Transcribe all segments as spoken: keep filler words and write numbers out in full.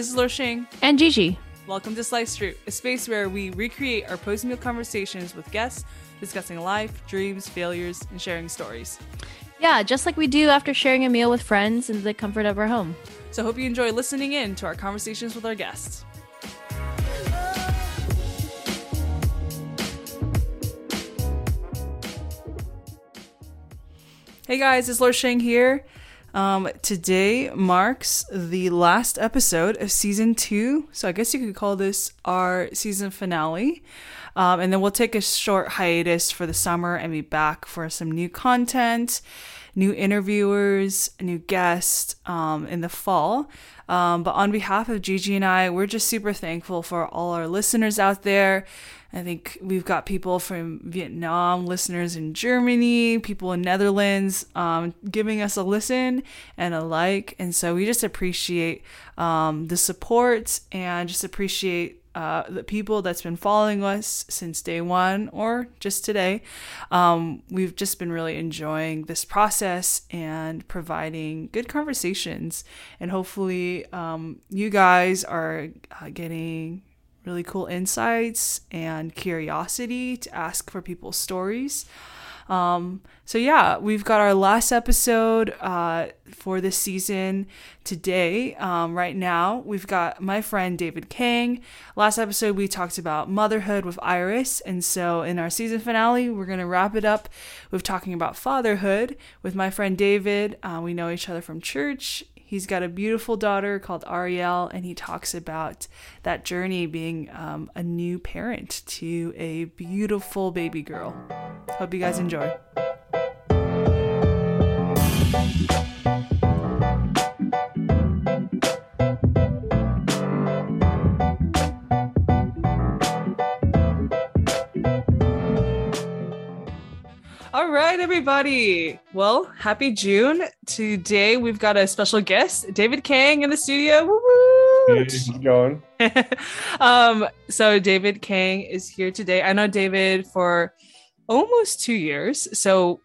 this is Lor Sheng and Gigi. Welcome to Slice Root, a space where we recreate our post-meal conversations with guests, discussing life, dreams, failures, and sharing stories. Yeah, just like we do after sharing a meal with friends in the comfort of our home. So hope you enjoy listening in to our conversations with our guests. Hey guys, it's Lor Sheng here. Um, today marks the last episode of season two, so I guess you could call this our season finale. Um, and then we'll take a short hiatus for the summer and be back for some new content, new interviewers, new guests um, in the fall. Um, but on behalf of Gigi and I, we're just super thankful for all our listeners out there. I think we've got people from Vietnam, listeners in Germany, people in Netherlands, um, giving us a listen and a like. And so we just appreciate um, the support and just appreciate uh, the people that's been following us since day one or just today. Um, we've just been really enjoying this process and providing good conversations. And hopefully um, you guys are uh, getting really cool insights and curiosity to ask for people's stories. Um, so yeah, we've got our last episode uh, for this season today. Um, right now, we've got my friend David Kang. Last episode, we talked about motherhood with Iris. And so in our season finale, we're going to wrap it up with talking about fatherhood with my friend David. Uh, we know each other from church. He's got a beautiful daughter called Arielle, and he talks about that journey being um, a new parent to a beautiful baby girl. Hope you guys enjoy. All right, everybody. Well, happy June. Today, we've got a special guest, David Kang, in the studio. Woo-hoo! Hey, how's it going? um, so David Kang is here today. I know David for almost two years. So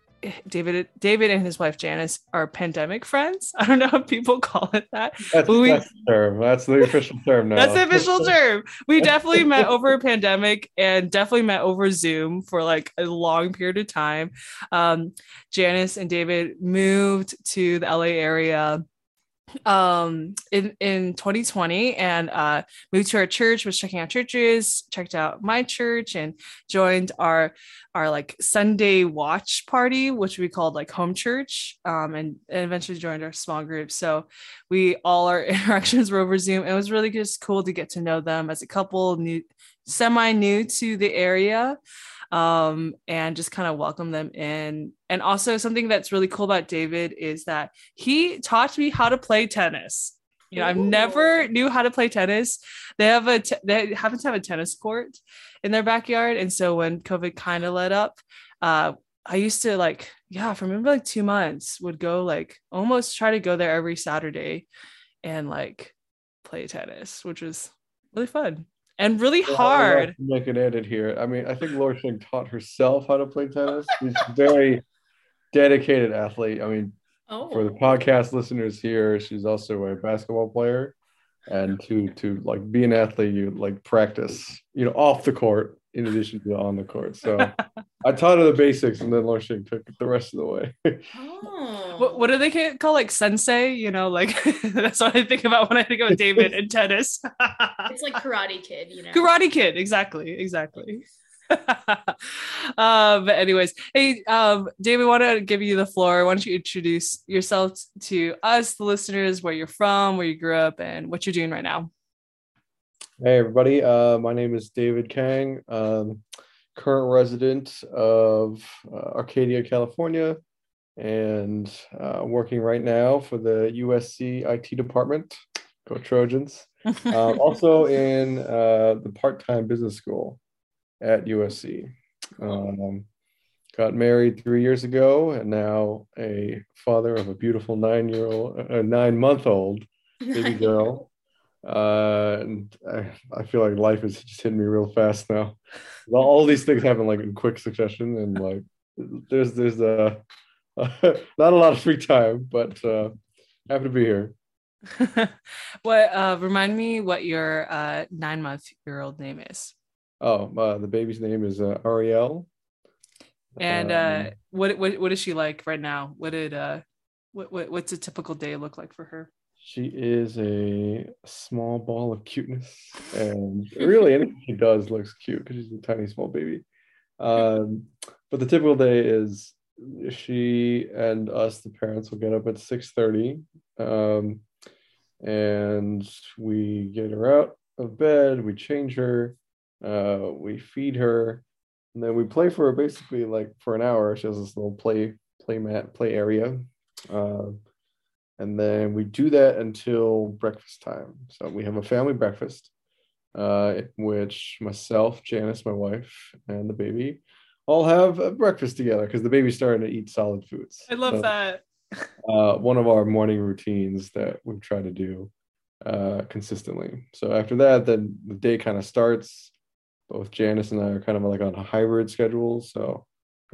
David David and his wife, Janice, are pandemic friends. I don't know if people call it that. That's, we, that's the term. That's the official term now. That's the official term. We definitely met over a pandemic and definitely met over Zoom for like a long period of time. Um, Janice and David moved to the L A area um, in, in twenty twenty and uh, moved to our church, was checking out churches, checked out my church, and joined our our like Sunday watch party, which we called like home church, um, and, and eventually joined our small group. So we all our interactions were over Zoom. It was really just cool to get to know them as a couple, new, semi new to the area, um, and just kind of welcome them in. And also something that's really cool about David is that he taught me how to play tennis. You know, I've never knew how to play tennis. They have a, te- they happen to have a tennis court in their backyard. And so when COVID kind of let up, uh, I used to like, yeah, for maybe like two months would go like almost try to go there every Saturday and like play tennis, which was really fun and really well, hard. Make an edit here. I mean, I think Lor Sheng taught herself how to play tennis. She's a very dedicated athlete. I mean, Oh. For the podcast listeners here, she's also a basketball player, and to to like be an athlete, you like practice, you know, off the court in addition to on the court. So I taught her the basics, and then Lor Sheng took it the rest of the way. Oh. What, what do they call like sensei? You know, like that's what I think about when I think about David and tennis. It's like Karate Kid, you know. Karate Kid, exactly, exactly. um but anyways, hey um David, want to give you the floor. Why don't you introduce yourself to us, the listeners, where you're from, where you grew up, and what you're doing right now. Hey everybody, uh my name is David Kang, um current resident of uh, Arcadia, California, and uh working right now for the U S C I T department. Go Trojans. Um, also in uh the part-time business school at U S C. Um, got married three years ago, and now a father of a beautiful nine-year-old, a uh, nine-month-old baby girl. Uh, and I, I feel like life is just hitting me real fast now. All, all these things happen like in quick succession, and like there's there's a uh, not a lot of free time, but uh, happy to be here. What uh remind me what your uh nine month year old name is. Oh, uh, the baby's name is uh, Arielle. And uh um, what, what what is she like right now? What did uh what, what what's a typical day look like for her? She is a small ball of cuteness, and really anything she does looks cute because she's a tiny small baby. Um, but the typical day is she and us, the parents, will get up at six thirty, um, and we get her out of bed, we change her, uh, we feed her, and then we play for her basically like for an hour. She has this little play play mat play area, uh, and then we do that until breakfast time. So we have a family breakfast, uh, in which myself, Janice, my wife, and the baby all have a breakfast together because the baby's starting to eat solid foods. I love so, that. uh, one of our morning routines that we've tried to do uh, consistently. So after that, then the day kind of starts. Both Janice and I are kind of like on a hybrid schedule. So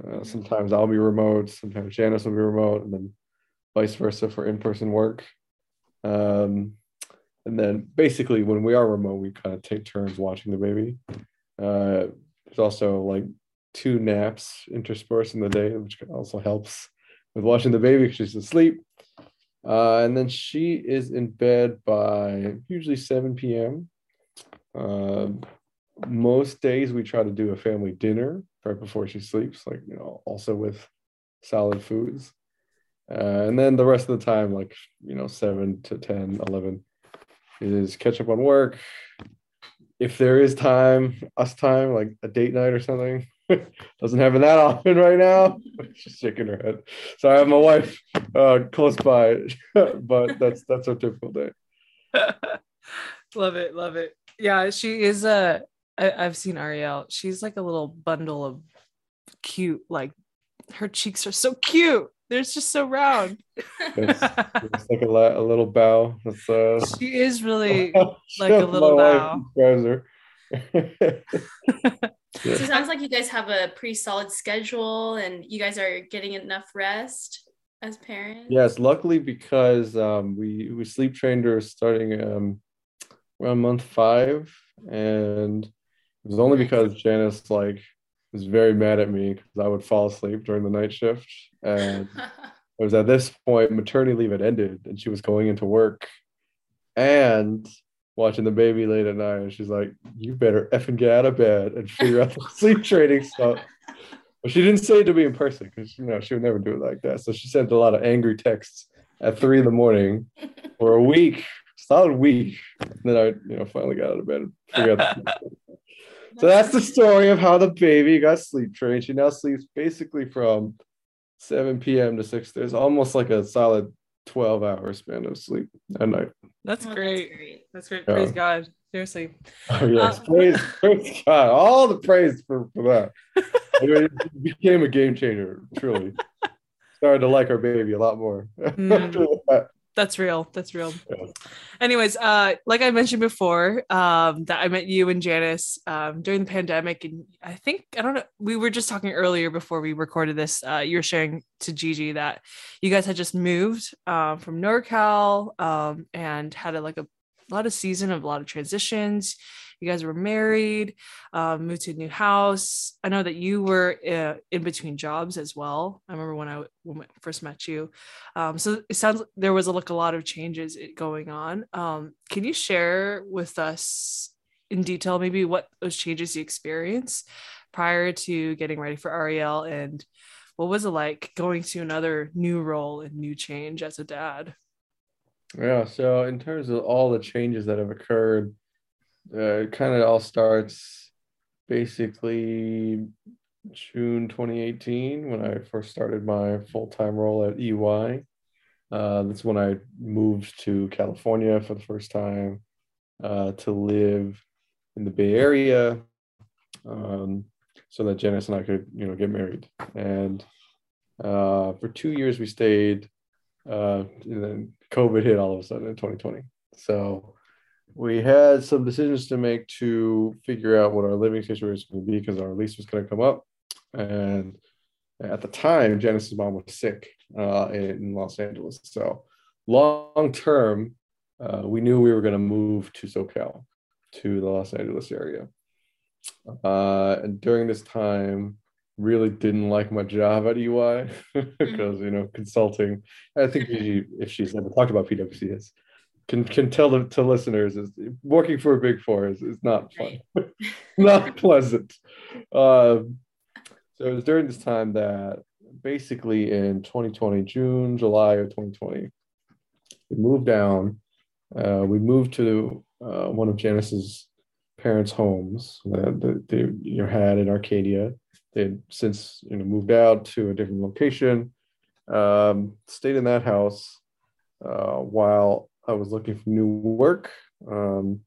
uh, sometimes I'll be remote, sometimes Janice will be remote, and then vice versa for in-person work. Um, and then basically when we are remote, we kind of take turns watching the baby. Uh, there's also like two naps interspersed in the day, which also helps with watching the baby because she's asleep. Uh, and then she is in bed by usually seven p.m. Uh, most days we try to do a family dinner right before she sleeps, like, you know, also with solid foods. Uh, and then the rest of the time, like, you know, seven to ten, eleven is catch up on work. If there is time, us time, like a date night or something. Doesn't happen that often right now. She's shaking her head. So I have my wife uh, close by, but that's that's our typical day. Love it, love it. Yeah, she is a. I, I've seen Arielle. She's like a little bundle of cute. Like her cheeks are so cute. They're just so round. It's, it's like a, la- a little bow. It's, uh, she is really like a little bow. Yeah. So it sounds like you guys have a pretty solid schedule and you guys are getting enough rest as parents. Yes, luckily, because um, we, we sleep trained her starting um, around month five. And it was only because Janice like was very mad at me because I would fall asleep during the night shift. And it was at this point, maternity leave had ended and she was going into work and watching the baby late at night, and she's like, you better effing get out of bed and figure out the sleep training stuff. But she didn't say it to me in person because, you know, she would never do it like that. So she sent a lot of angry texts at three in the morning for a week, solid week. And then I, you know, finally got out of bed and figured out the sleep training. So that's the story of how the baby got sleep trained. She now sleeps basically from seven p.m. to six. There's almost like a solid twelve hour span of sleep at night. That's oh, great. That's great. That's great. Yeah. Praise God. Seriously. Oh, yes. Uh, praise, praise God. All the praise for, for that. It became a game changer, truly. Started to like our baby a lot more. Mm. That's real. That's real. Yeah. Anyways, uh, like I mentioned before, um, that I met you and Janice um, during the pandemic. And I think, I don't know, we were just talking earlier before we recorded this. Uh, you were sharing to Gigi that you guys had just moved uh, from NorCal um, and had a, like a, a lot of season of a lot of transitions. You guys were married, um, moved to a new house. I know that you were uh, in between jobs as well. I remember when I, when I first met you. Um, so it sounds like there was a, like a lot of changes going on. Um, can you share with us in detail, maybe what those changes you experienced prior to getting ready for Arielle, and what was it like going to another new role and new change as a dad? Yeah, so in terms of all the changes that have occurred, uh, it kind of all starts basically June twenty eighteen when I first started my full-time role at E Y. Uh, that's when I moved to California for the first time uh, to live in the Bay Area um, so that Janice and I could, you know, get married. And uh, for two years we stayed, uh, and then COVID hit all of a sudden in twenty twenty. So we had some decisions to make to figure out what our living situation would be because our lease was going to come up. And at the time, Janice's mom was sick uh, in Los Angeles. So long term, uh, we knew we were going to move to SoCal, to the Los Angeles area. Uh, and during this time, really didn't like my job at E Y because, you know, consulting. I think Gigi, if she's never talked about P W C, is, can can tell the, to listeners, is working for a Big Four is, is not fun, not pleasant. Uh, so it was during this time that basically in twenty twenty, June, July of twenty twenty, we moved down. Uh, we moved to uh, one of Janice's parents' homes uh, that they you know, had in Arcadia. They had since you know, moved out to a different location, um, stayed in that house uh, while I was looking for new work, um,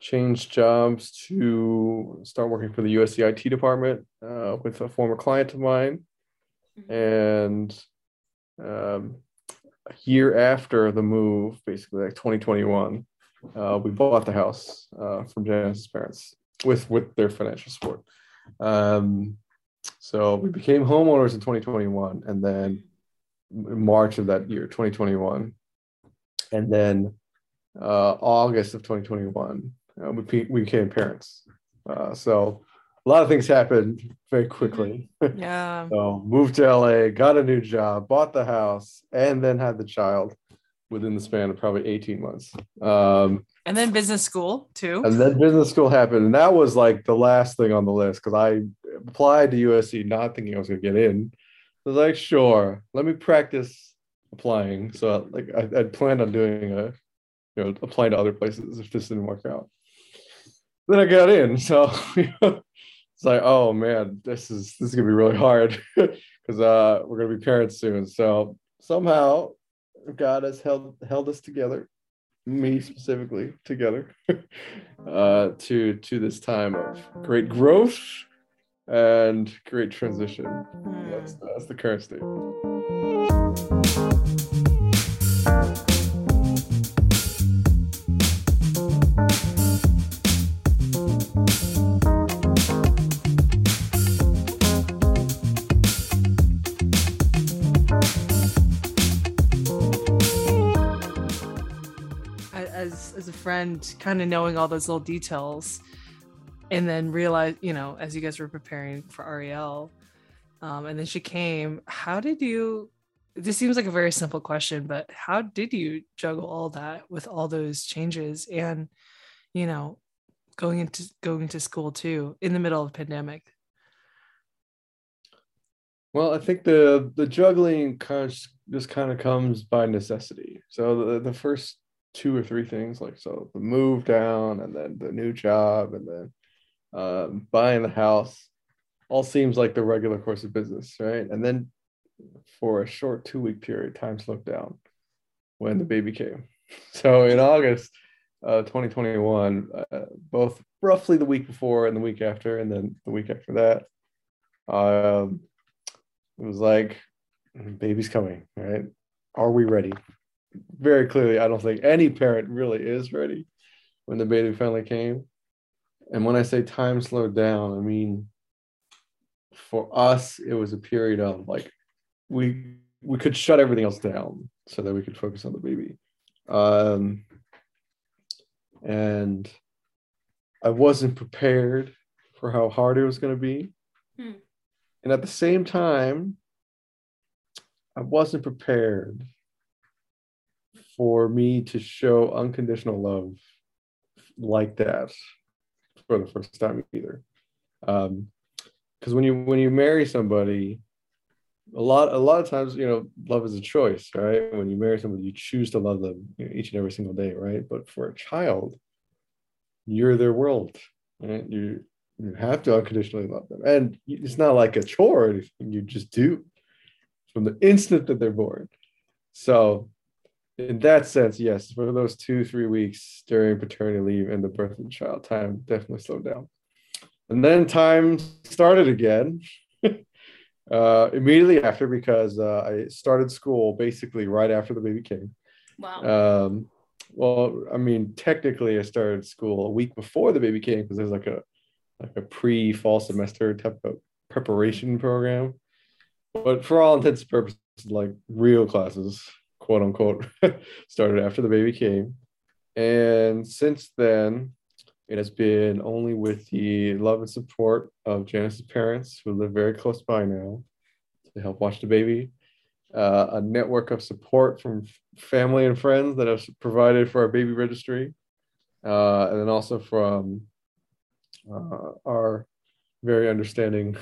changed jobs to start working for the U S C I T department uh, with a former client of mine. And um, a year after the move, basically like twenty twenty-one, uh, we bought the house uh, from Janice's parents with, with their financial support. Um, so we became homeowners in twenty twenty-one, and then in March of that year, twenty twenty-one, and then uh, August of twenty twenty-one, uh, we, we became parents. Uh, so a lot of things happened very quickly. Yeah. So moved to L A, got a new job, bought the house, and then had the child within the span of probably eighteen months. Um, and then business school too. And then business school happened. And that was like the last thing on the list because I applied to U S C not thinking I was going to get in. I was like, sure, let me practice applying. So like I, I planned on doing a, you know, applying to other places if this didn't work out. Then I got in. So, you know, it's like, oh man, this is this is gonna be really hard because uh, we're gonna be parents soon. So somehow God has held held us together, me specifically together, uh, to to this time of great growth and great transition. That's that's the current state. As a friend, kind of knowing all those little details, and then realize, you know, as you guys were preparing for Arielle, um, and then she came, how did you, this seems like a very simple question, but how did you juggle all that with all those changes and, you know, going into, going to school too, in the middle of the pandemic? Well, I think the, the juggling kind of just kind of comes by necessity. So the, the first two or three things, like so the move down and then the new job and then uh, buying the house, all seems like the regular course of business, right? And then for a short two-week period, time slowed down when the baby came. So in August uh, twenty twenty-one, uh, both roughly the week before and the week after, and then the week after that, um, it was like, baby's coming, right? Are we ready? Very clearly, I don't think any parent really is ready when the baby finally came. And when I say time slowed down, I mean, for us, it was a period of like, we we could shut everything else down so that we could focus on the baby. Um, and I wasn't prepared for how hard it was going to be. Hmm. And at the same time, I wasn't prepared for me to show unconditional love like that for the first time either. Um, because when you when you marry somebody, a lot a lot of times, you know, love is a choice, right? When you marry somebody, you choose to love them, you know, each and every single day, right? But for a child, you're their world, right? You you have to unconditionally love them. And it's not like a chore or anything, you just do from the instant that they're born. So in that sense, yes, for those two, three weeks during paternity leave and the birth of the child, time definitely slowed down. And then time started again uh, immediately after because uh, I started school basically right after the baby came. Wow. Um, well, I mean, technically I started school a week before the baby came because there's like a, like a pre-fall semester type of preparation program. But for all intents and purposes, like real classes, quote unquote, started after the baby came. And since then, it has been only with the love and support of Janice's parents, who live very close by now, to help watch the baby, uh, a network of support from family and friends that have provided for our baby registry, uh, and then also from uh, our very understanding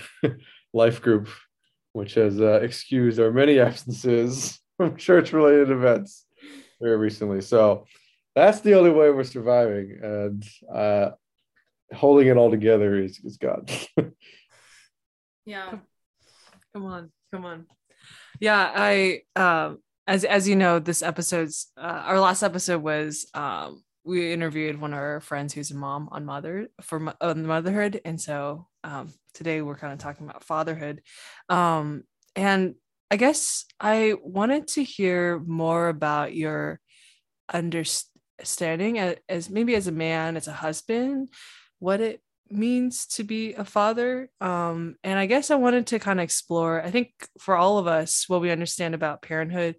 life group, which has uh, excused our many absences from church-related events very recently. So that's the only way we're surviving, and uh, holding it all together is, is God. Yeah, come on, come on. Yeah, I um, as as you know, this episode's uh, our last episode was um, we interviewed one of our friends who's a mom on mother for on motherhood, and so um, today we're kind of talking about fatherhood, um, and I guess I wanted to hear more about your understanding. Standing as, as maybe as a man, as a husband, what it means to be a father. Um, and I guess I wanted to kind of explore, I think for all of us, what we understand about parenthood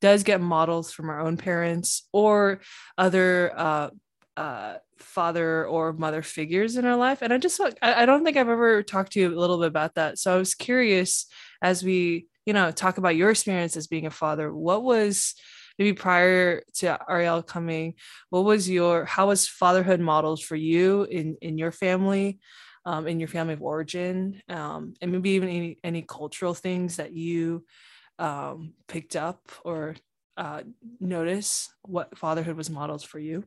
does get models from our own parents or other uh, uh, father or mother figures in our life. And I just, I don't think I've ever talked to you a little bit about that. So I was curious, as we, you know, talk about your experience as being a father, what was maybe prior to Arielle coming, what was your, how was fatherhood modeled for you in, in your family, um, in your family of origin, um, and maybe even any, any cultural things that you um, picked up or uh, notice what fatherhood was modeled for you?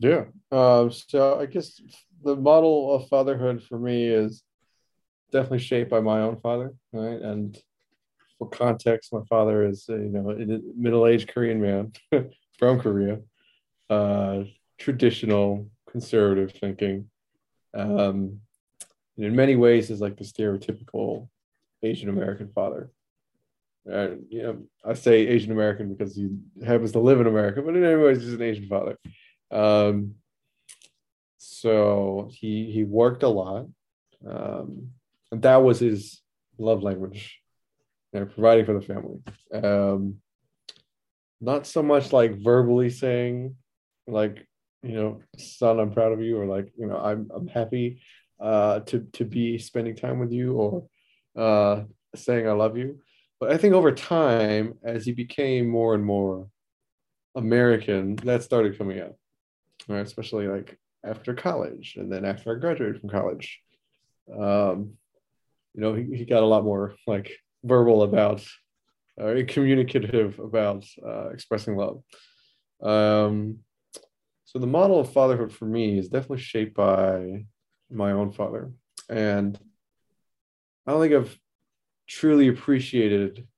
Yeah. Um, so I guess the model of fatherhood for me is definitely shaped by my own father, right? And for context, my father is, you know, a middle-aged Korean man from Korea, uh, traditional conservative thinking. Um, and in many ways, is like the stereotypical Asian American father. Uh, you know, I say Asian American because he happens to live in America, but in many ways, he's an Asian father. Um, so he he worked a lot, um, and that was his love language. And providing for the family, um, not so much like verbally saying, like, you know, son, I'm proud of you, or like, you know, I'm I'm happy uh, to to be spending time with you, or uh, saying I love you. But I think over time, as he became more and more American, that started coming out, right? Especially like after college, and then after I graduated from college, um, you know, he, he got a lot more like verbal about, or uh, communicative about uh, expressing love. Um, so the model of fatherhood for me is definitely shaped by my own father. And I don't think I've truly appreciated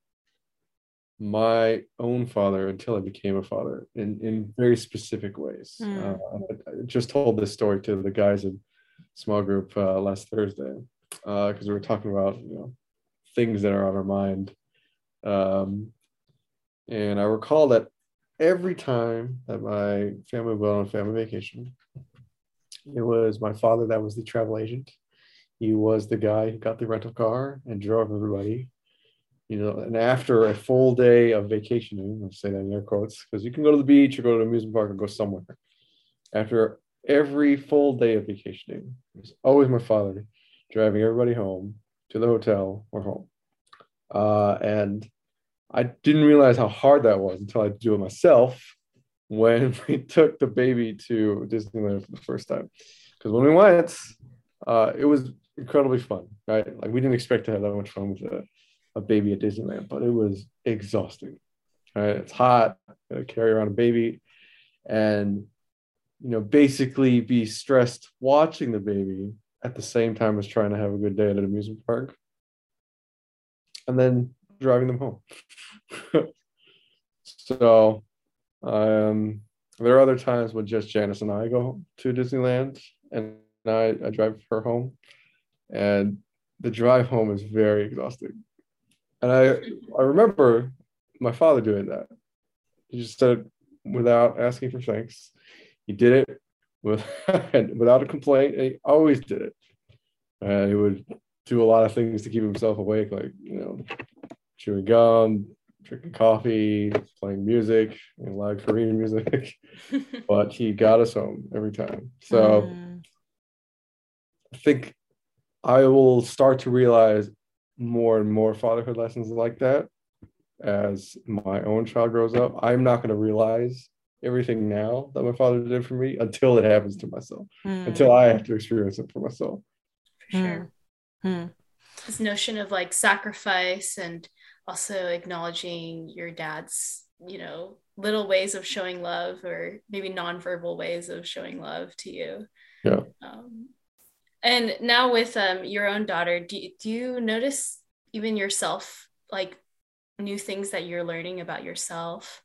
my own father until I became a father in, in very specific ways. Mm. Uh, I just told this story to the guys in small group uh, last Thursday, because uh, we were talking about, you know, things that are on our mind. Um, and I recall that every time that my family went on family vacation, it was my father that was the travel agent. He was the guy who got the rental car and drove everybody. You know, and after a full day of vacationing, I'll say that in air quotes, because you can go to the beach or go to an amusement park or go somewhere. After every full day of vacationing, it was always my father driving everybody home, to the hotel or home. Uh, and I didn't realize how hard that was until I had to do it myself when we took the baby to Disneyland for the first time. Because when we went, uh, it was incredibly fun, right? Like, we didn't expect to have that much fun with a, a baby at Disneyland, but it was exhausting, right? It's hot, gotta carry around a baby and, you know, basically be stressed watching the baby at the same time as trying to have a good day at an amusement park, and then driving them home. So um, there are other times when just Janice and I go to Disneyland, and I, I drive her home, and the drive home is very exhausting. And I, I remember my father doing that. He just said, without asking for thanks, he did it. With, without a complaint, and he always did it. Uh, he would do a lot of things to keep himself awake, like, you know, chewing gum, drinking coffee, playing music, and live Korean music, but he got us home every time. So mm. I think I will start to realize more and more fatherhood lessons like that as my own child grows up. I'm not going to realize everything now that my father did for me until it happens to myself, mm. until I have to experience it for myself. For sure. Mm. Mm. This notion of like sacrifice and also acknowledging your dad's, you know, little ways of showing love, or maybe nonverbal ways of showing love to you. Yeah. Um, and now with um, your own daughter, do, do you notice even yourself, like new things that you're learning about yourself,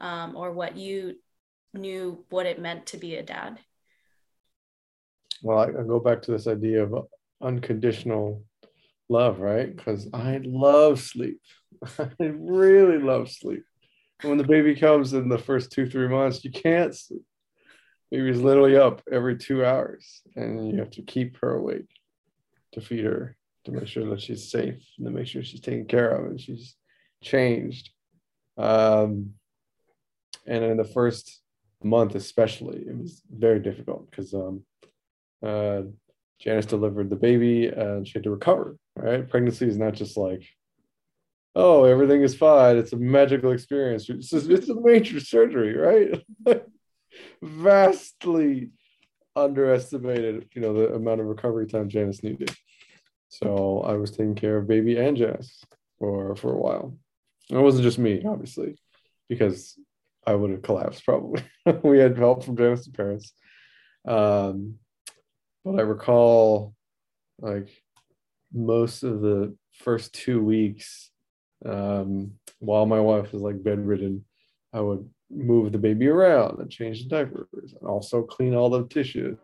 um, or what you knew what it meant to be a dad? Well, I, I go back to this idea of unconditional love, right? Because I love sleep. I really love sleep. And when the baby comes in the first two, three months, you can't sleep. Baby's literally up every two hours, and you have to keep her awake to feed her, to make sure that she's safe, and to make sure she's taken care of and she's changed. Um, and in the first month, especially, it was very difficult because um, uh, Janice delivered the baby and she had to recover. Right? Pregnancy is not just like, oh, everything is fine. It's a magical experience. It's, just, it's a major surgery, right? Vastly underestimated, you know, the amount of recovery time Janice needed. So I was taking care of baby and Janice for, for a while. And it wasn't just me, obviously, because I would have collapsed probably. We had help from Janice's parents. Um, but I recall, like, most of the first two weeks, um, while my wife was like bedridden, I would move the baby around and change the diapers and also clean all the tissues,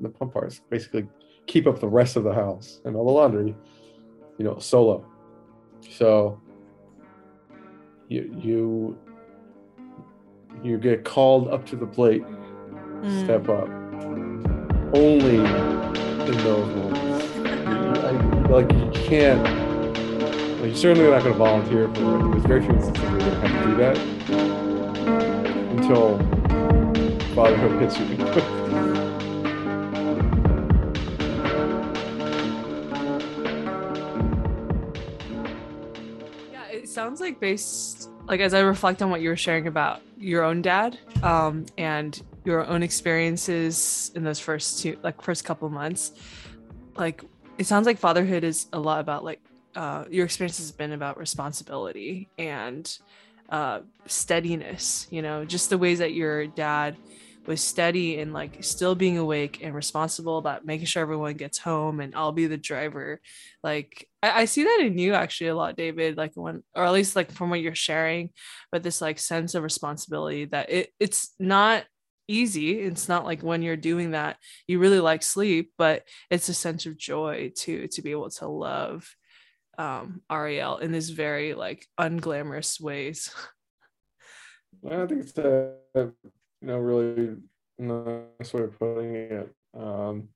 the pump parts, basically keep up the rest of the house and all the laundry, you know, solo. So you you, you get called up to the plate, mm. step up, only in those moments. Like, you can't, like, you're certainly not going to volunteer for it. There's very few instances where you have to do that until fatherhood hits you. Yeah, it sounds like, based, like, as I reflect on what you were sharing about your own dad, um, and your own experiences in those first two, like, first couple months, like, it sounds like fatherhood is a lot about, like, uh, your experience has been about responsibility and uh, steadiness, you know, just the ways that your dad was steady and, like, still being awake and responsible about making sure everyone gets home and I'll be the driver. Like, I, I see that in you actually a lot, David, like, when, or at least like from what you're sharing, but this like sense of responsibility that it it's not easy. It's not like when you're doing that you really like sleep, but it's a sense of joy to to be able to love um Arielle in this very like unglamorous ways. Well, I think it's a, you know, really nice way of putting it, um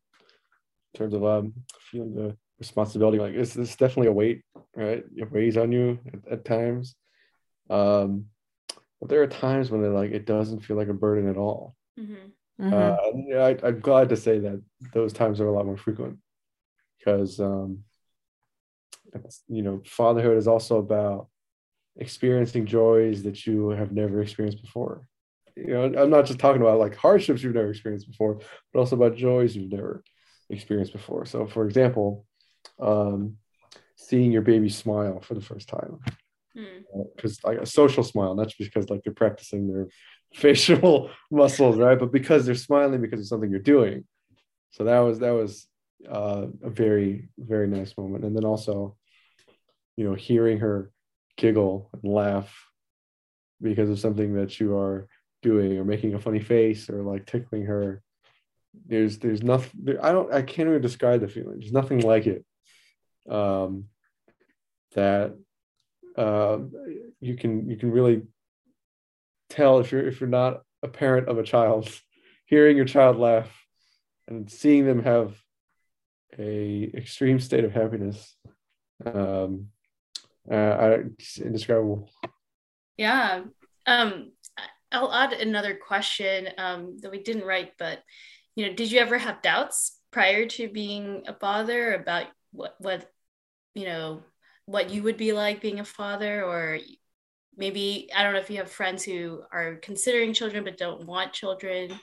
in terms of um feeling the responsibility. Like, it's, it's definitely a weight, right? It weighs on you at, at times, um but there are times when they're like, it doesn't feel like a burden at all. Mm-hmm. Mm-hmm. Uh, yeah, I, I'm glad to say that those times are a lot more frequent, because, um, you know, fatherhood is also about experiencing joys that you have never experienced before. You know, I'm not just talking about like hardships you've never experienced before, but also about joys you've never experienced before. So, for example, um, seeing your baby smile for the first time. Because mm. like a social smile, not just because like they're practicing their facial muscles, right? But because they're smiling because of something you're doing. So that was that was uh, a very, very nice moment. And then also, you know, hearing her giggle and laugh because of something that you are doing, or making a funny face, or like tickling her. There's there's nothing. There, I don't. I can't even describe the feeling. There's nothing like it. Um, that. Uh, you can you can really tell if you're if you're not a parent of a child, hearing your child laugh and seeing them have a extreme state of happiness, um, uh, I, it's indescribable. Yeah. Um, I'll add another question um, that we didn't write, but, you know, did you ever have doubts prior to being a father about what, what, you know, what you would be like being a father? Or maybe, I don't know if you have friends who are considering children but don't want children.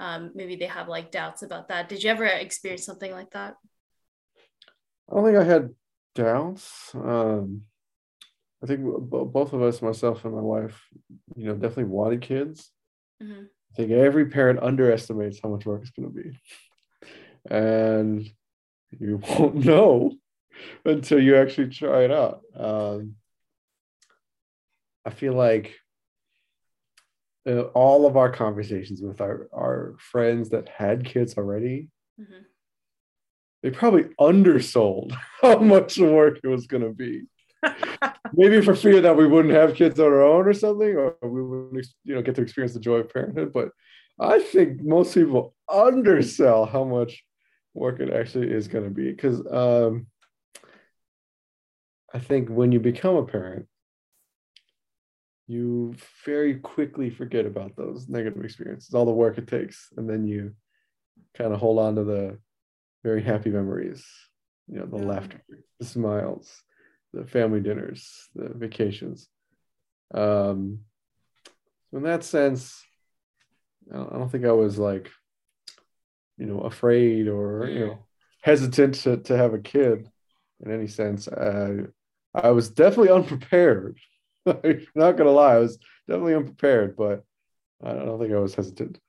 Um, maybe they have like doubts about that. Did you ever experience something like that? I don't think I had doubts. Um, I think both of us, myself and my wife, you know, definitely wanted kids. Mm-hmm. I think every parent underestimates how much work it's going to be. And you won't know until you actually try it out. Um, I feel like uh, all of our conversations with our, our friends that had kids already, mm-hmm. they probably undersold how much work it was going to be. Maybe for fear that we wouldn't have kids on our own or something, or we wouldn't, you know, get to experience the joy of parenthood. But I think most people undersell how much work it actually is going to be, because um, I think when you become a parent, you very quickly forget about those negative experiences, all the work it takes, and then you kind of hold on to the very happy memories, you know, the yeah. laughter, the smiles, the family dinners, the vacations. Um, so in that sense, I don't think I was like, you know, afraid or, you know, hesitant to, to have a kid in any sense. Uh, I was definitely unprepared. I'm not going to lie. I was definitely unprepared, but I don't think I was hesitant.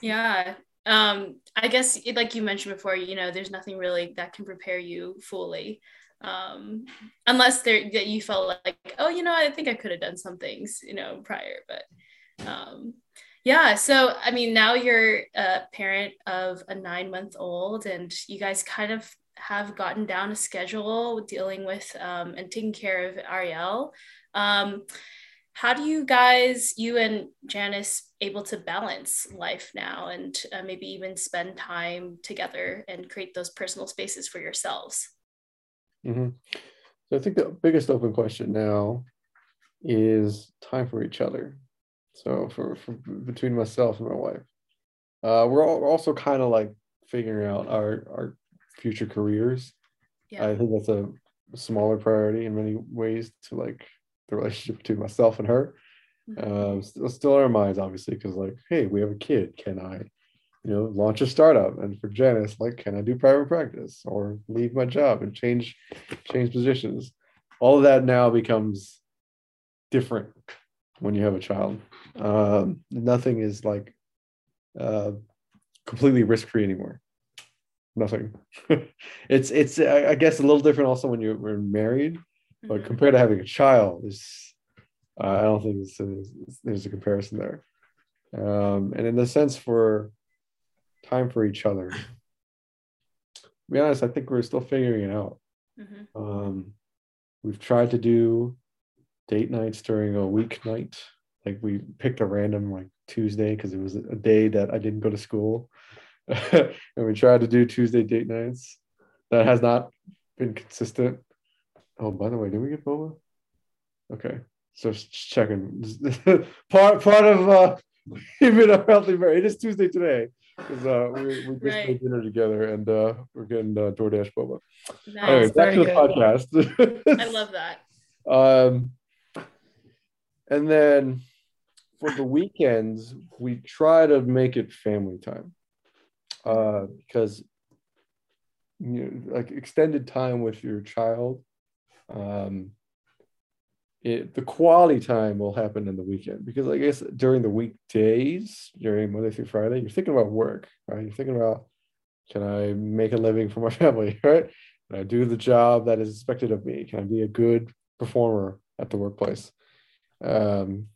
Yeah. Um, I guess, like you mentioned before, you know, there's nothing really that can prepare you fully. Um, unless there that you felt like, oh, you know, I think I could have done some things, you know, prior, but, um, yeah. So, I mean, now you're a parent of a nine month old, and you guys kind of have gotten down a schedule dealing with, um, and taking care of Arielle. Um, how do you guys, you and Janice, able to balance life now and uh, maybe even spend time together and create those personal spaces for yourselves? Mm-hmm. So I think the biggest open question now is time for each other. So for, for between myself and my wife, uh, we're, all, we're also kind of like figuring out our, our future careers. Yeah. I think that's a smaller priority in many ways to like the relationship between myself and her. Mm-hmm. uh, still, still in our minds, obviously, because like, hey, we have a kid. Can I, you know, launch a startup? And for Janice, like, can I do private practice or leave my job and change, change positions? All of that now becomes different when you have a child. Um, nothing is like uh, completely risk-free anymore. Nothing. it's it's I guess a little different also when you're we're married, but compared to having a child, is uh, I don't think it's, it's, there's a comparison there. Um, and in the sense for time for each other, to be honest, I think we're still figuring it out. Mm-hmm. Um, we've tried to do date nights during a weeknight. Like we picked a random like Tuesday because it was a day that I didn't go to school. And we tried to do Tuesday date nights. That has not been consistent. Oh, by the way, did we get boba? Okay. So just checking. part part of uh, even a healthy marriage. It is Tuesday today. Because uh, we, we just right. made dinner together, and uh, we're getting uh, DoorDash boba. Nice. Anyway, back to the podcast. I love that. Um, and then for the weekends, we try to make it family time, uh, because you know, like extended time with your child, um, it, the quality time will happen in the weekend, because I guess during the weekdays, during Monday through Friday, you're thinking about work, right? You're thinking about, can I make a living for my family, right? Can I do the job that is expected of me? Can I be a good performer at the workplace? Um,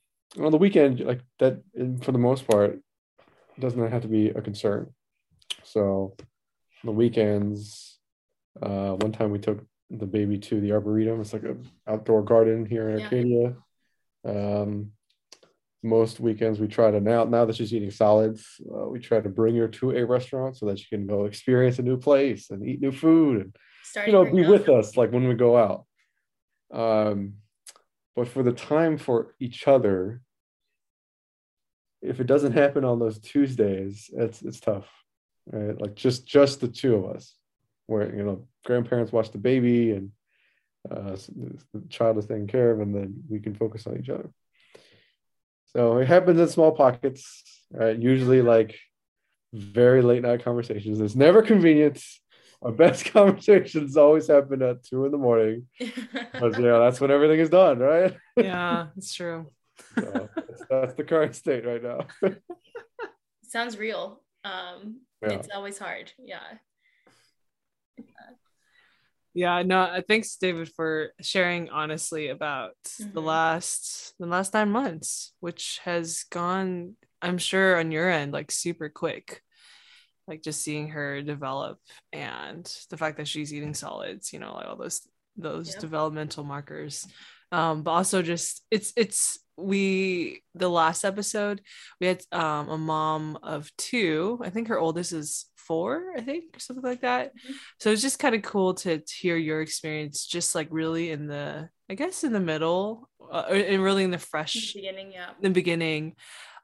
on the weekend, like that, for the most part, doesn't have to be a concern. So the weekends, uh, one time we took the baby to the Arboretum. It's like an outdoor garden here in yeah. Arcadia. Um, most weekends we try to, now, now that she's eating solids, uh, we try to bring her to a restaurant so that she can go experience a new place and eat new food and, Starting you know, be with us like when we go out. Um, But for the time for each other, if it doesn't happen on those Tuesdays, it's it's tough, right? Like just just the two of us, where, you know, grandparents watch the baby and uh, the child is taken care of, and then we can focus on each other. So it happens in small pockets, right? Usually like very late night conversations. It's never convenient. Our best conversations always happen at two in the morning. Because, yeah, that's when everything is done, right? Yeah, it's true. So that's, that's the current state right now. Sounds real. Um, yeah. It's always hard. Yeah. Yeah, no, thanks, David, for sharing honestly about mm-hmm. the last the last nine months, which has gone, I'm sure, on your end, like super quick. Like just seeing her develop and the fact that she's eating solids, you know, like all those those yep. developmental markers. Um, but also just it's it's we the last episode we had um, a mom of two. I think her oldest is four, I think, or something like that. Mm-hmm. So it's just kind of cool to, to hear your experience, just like really in the, I guess, in the middle, uh, and really in the fresh the beginning, yeah, the beginning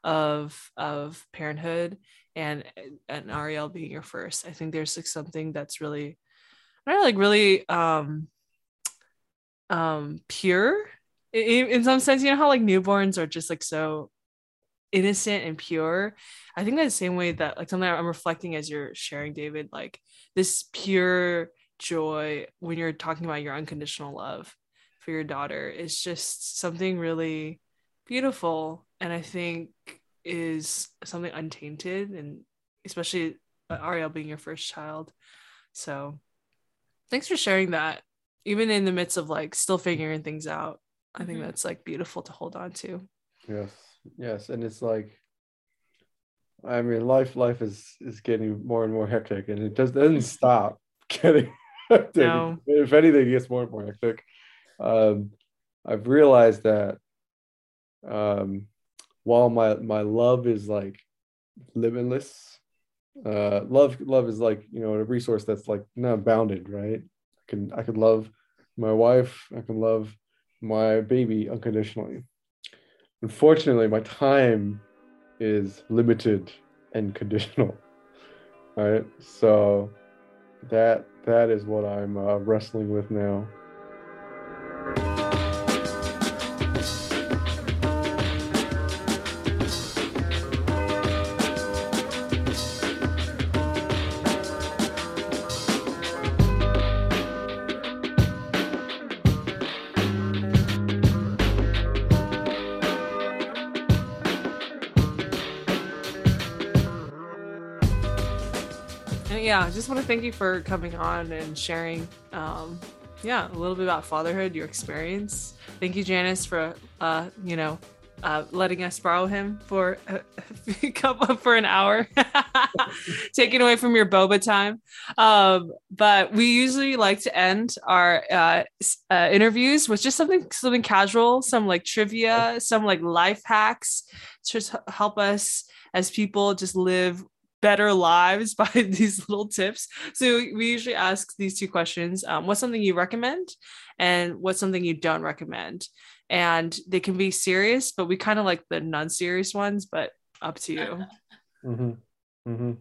of of parenthood. And and Arielle being your first, I think there's like something that's really, I don't know, like really um, um, pure in, in some sense. You know how like newborns are just like so innocent and pure. I think that's the same way that like something I'm reflecting as you're sharing, David, like this pure joy when you're talking about your unconditional love for your daughter is just something really beautiful, and I think is something untainted, and especially Arielle being your first child. So thanks for sharing that, even in the midst of like still figuring things out. I think mm-hmm. that's like beautiful to hold on to. Yes, yes. And it's like, I mean, life life is is getting more and more hectic, and it just doesn't stop getting hectic. No. If anything, it gets more and more hectic. um I've realized that um while my my love is like limitless, uh love love is like, you know, a resource that's like not bounded, right? I can I could love my wife, I can love my baby unconditionally. Unfortunately, my time is limited and conditional. All right, so that that is what I'm uh, wrestling with now. Yeah, I just want to thank you for coming on and sharing, um, yeah, a little bit about fatherhood, your experience. Thank you, Janice, for, uh, you know, uh, letting us borrow him for a couple for an hour, taking away from your boba time. Um, but we usually like to end our uh, uh, interviews with just something, something casual, some like trivia, some like life hacks to just help us as people just live better lives by these little tips. So we usually ask these two questions. Um, what's something you recommend, and what's something you don't recommend? And they can be serious, but we kind of like the non-serious ones, but up to you. Mm-hmm. Mm-hmm.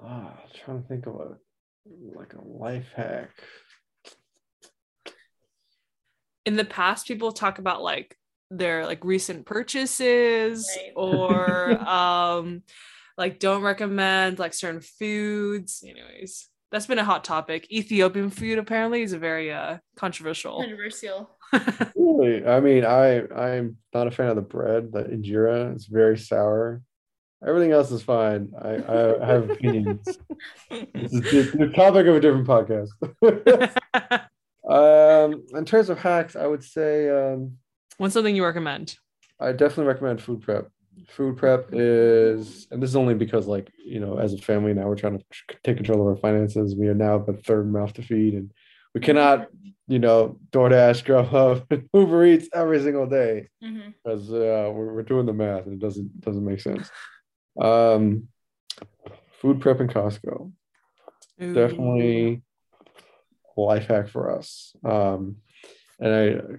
Ah, I'm trying to think of a, like a life hack. In the past, people talk about like their like recent purchases, right, or um like don't recommend like certain foods. Anyways, that's been a hot topic. Ethiopian food apparently is a very uh controversial controversial really. I mean, I I'm not a fan of the bread, the injera. It's very sour. Everything else is fine. I, I have opinions. This is the topic of a different podcast. Um in terms of hacks, I would say um what's something you recommend? I definitely recommend food prep. Food prep is, and this is only because, like, you know, as a family now we're trying to take control of our finances. We are now the third mouth to feed, and we cannot, you know, DoorDash, Grubhub, Uber Eats every single day because mm-hmm. uh, we're, we're doing the math. And it doesn't doesn't make sense. Um, food prep and Costco, ooh, definitely life hack for us. Um, And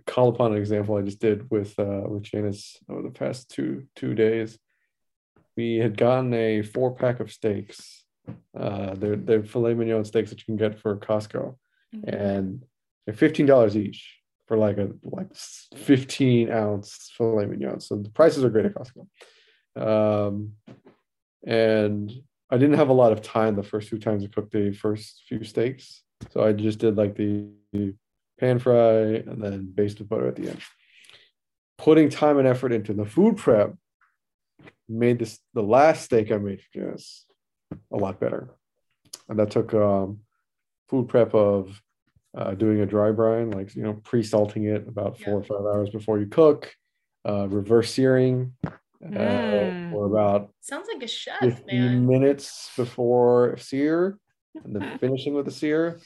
I call upon an example I just did with uh, with Janice over the past two two days. We had gotten a four pack of steaks. Uh, they're they're filet mignon steaks that you can get for Costco, mm-hmm. and they're fifteen dollars each for like a like fifteen ounce filet mignon. So the prices are great at Costco. Um, and I didn't have a lot of time the first few times I cooked the first few steaks, so I just did like the pan fry and then baste with butter at the end. Putting time and effort into the food prep made this the last steak I made yes, a lot better. And that took um, food prep of uh, doing a dry brine, like, you know, pre-salting it about four yeah. or five hours before you cook, uh, reverse searing mm. uh, for about sounds like a chef, fifteen man. minutes before sear, and then finishing with the sear.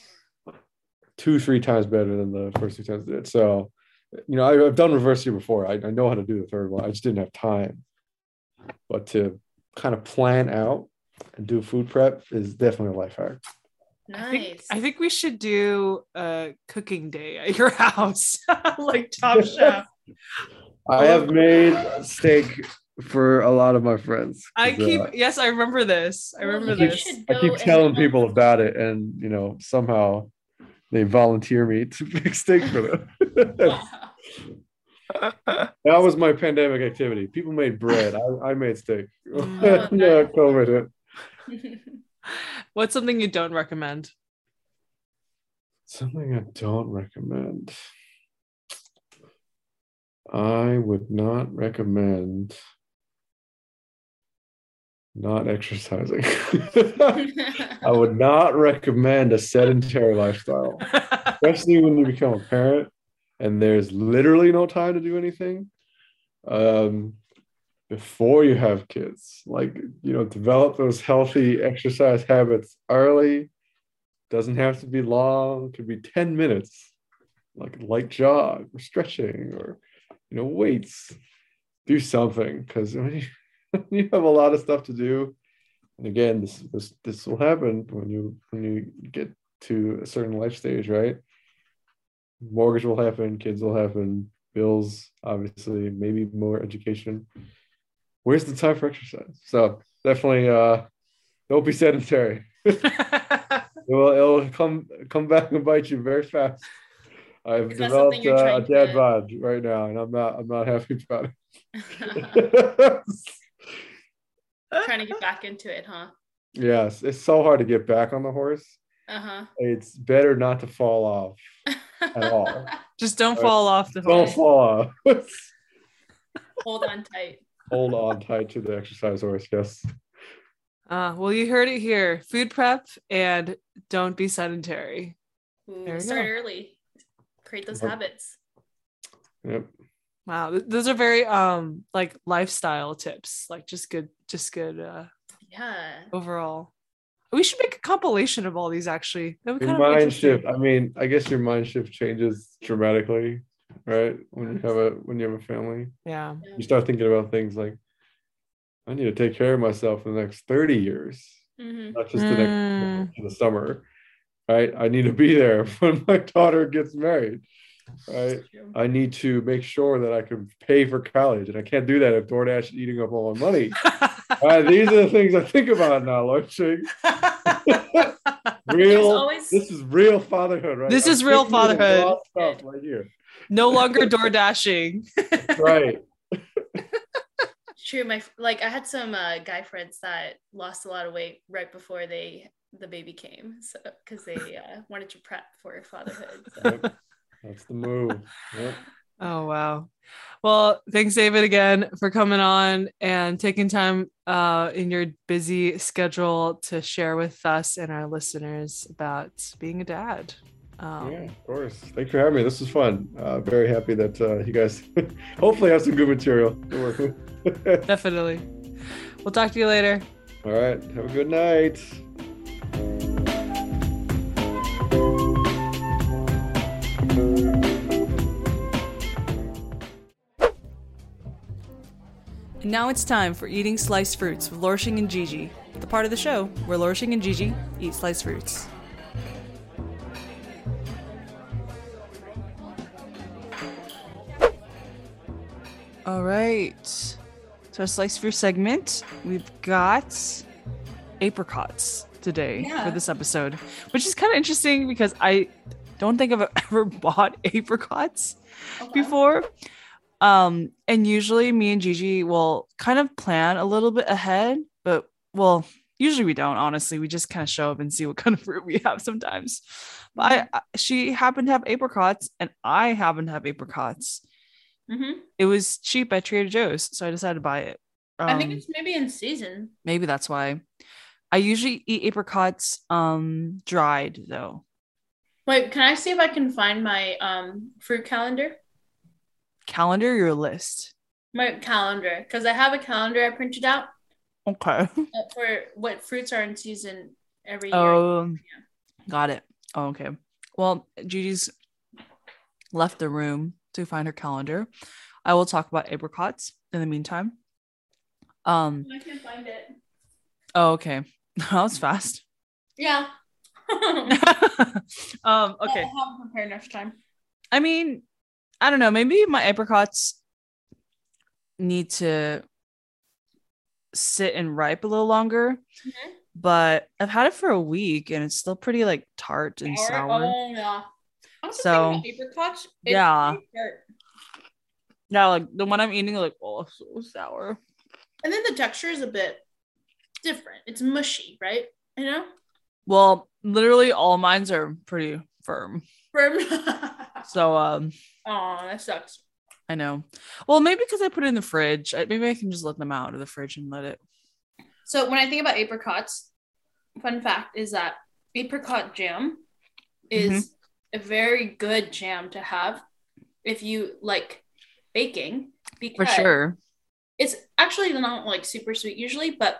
Two, three times better than the first two times I did. So, you know, I, I've done reverse sear before. I, I know how to do the third one. I just didn't have time. But to kind of plan out and do food prep is definitely a life hack. Nice. I think, I think we should do a cooking day at your house, like Top Chef. I have made steak for a lot of my friends. I keep uh, yes, I remember this. I remember you this. I keep telling people about it, and you know, somehow they volunteer me to make steak for them. That was my pandemic activity. People made bread. I, I made steak. No, no, COVID hit. What's something you don't recommend? Something I don't recommend. I would not recommend not exercising. I would not recommend a sedentary lifestyle, especially when you become a parent and there's literally no time to do anything um, before you have kids. Like, you know, develop those healthy exercise habits early. Doesn't have to be long, could be ten minutes, like a light jog or stretching or, you know, weights. Do something, because I mean, you have a lot of stuff to do, and again, this this this will happen when you when you get to a certain life stage, right? Mortgage will happen, kids will happen, bills, obviously, maybe more education. Where's the time for exercise? So definitely, uh, don't be sedentary. Well, it'll, it'll come come back and bite you very fast. I've Is developed uh, a dad to... bod right now, and I'm not I'm not happy about it. Trying to get back into it, huh? Yes, it's so hard to get back on the horse. Uh-huh. It's better not to fall off at all. Just don't right? fall off the don't horse. Don't fall off. Hold on tight. Hold on tight to the exercise horse, yes. Uh, well, you heard it here. Food prep and don't be sedentary. Ooh, start go. early. Create those yep. habits. Yep. Wow, those are very um like lifestyle tips, like just good, just good. Uh, yeah. Overall, we should make a compilation of all these. Actually, your kind of mind shift. I mean, I guess your mind shift changes dramatically, right? When you have a when you have a family, yeah, you start thinking about things like, I need to take care of myself for the next thirty years, mm-hmm. not just the mm. next the summer, right? I need to be there when my daughter gets married. Right. I need to make sure that I can pay for college, and I can't do that if DoorDash is eating up all my money. Right, these are the things I think about now, Lor Sheng. Real, always... this is real fatherhood, right? This I'm is real fatherhood. Stuff right here. No longer DoorDashing. That's right. True. My like, I had some uh, guy friends that lost a lot of weight right before they the baby came, so because they uh, wanted to prep for fatherhood. So. That's the move. Yep. Oh, wow. Well, thanks, David, again for coming on and taking time uh, in your busy schedule to share with us and our listeners about being a dad. Um, yeah, of course. Thanks for having me. This was fun. Uh, very happy that uh, you guys hopefully have some good material to work with. Definitely. We'll talk to you later. All right. Have a good night. And now it's time for Eating Sliced Fruits with Lor Sheng and Gigi, the part of the show where Lor Sheng and Gigi eat sliced fruits. All right. So our slice fruit segment, we've got apricots today yeah. for this episode, which is kind of interesting because I don't think I've ever bought apricots okay. before. Um, and usually me and Gigi will kind of plan a little bit ahead, but well, usually we don't, honestly. We just kind of show up and see what kind of fruit we have sometimes. But I, she happened to have apricots and I happened to have apricots. Mm-hmm. It was cheap at Trader Joe's, so I decided to buy it. Um, I think it's maybe in season. Maybe that's why. I usually eat apricots um, dried, though. Wait, can I see if I can find my um, fruit calendar? Calendar or your list? My calendar, because I have a calendar I printed out. Okay. For what fruits are in season every year. Oh, um, yeah. Got it. Oh, okay. Well, Gigi's left the room to find her calendar. I will talk about apricots in the meantime. Um, I can't find it. Oh, okay. That was fast. Yeah. um, okay. I'll have it prepared next time. I mean, I don't know. Maybe my apricots need to sit and ripe a little longer, mm-hmm. but I've had it for a week and it's still pretty like tart and sour. sour. Oh yeah. I'm so apricots. Yeah. Yeah, like the one I'm eating, like oh, so sour. And then the texture is a bit different. It's mushy, right? You know. Well, literally all mines are pretty firm. Firm. so um. Oh, that sucks. I know. Well, maybe because I put it in the fridge. I, maybe I can just let them out of the fridge and let it. So when I think about apricots, fun fact is that apricot jam is mm-hmm. a very good jam to have if you like baking. Because for sure. It's actually not like super sweet usually, but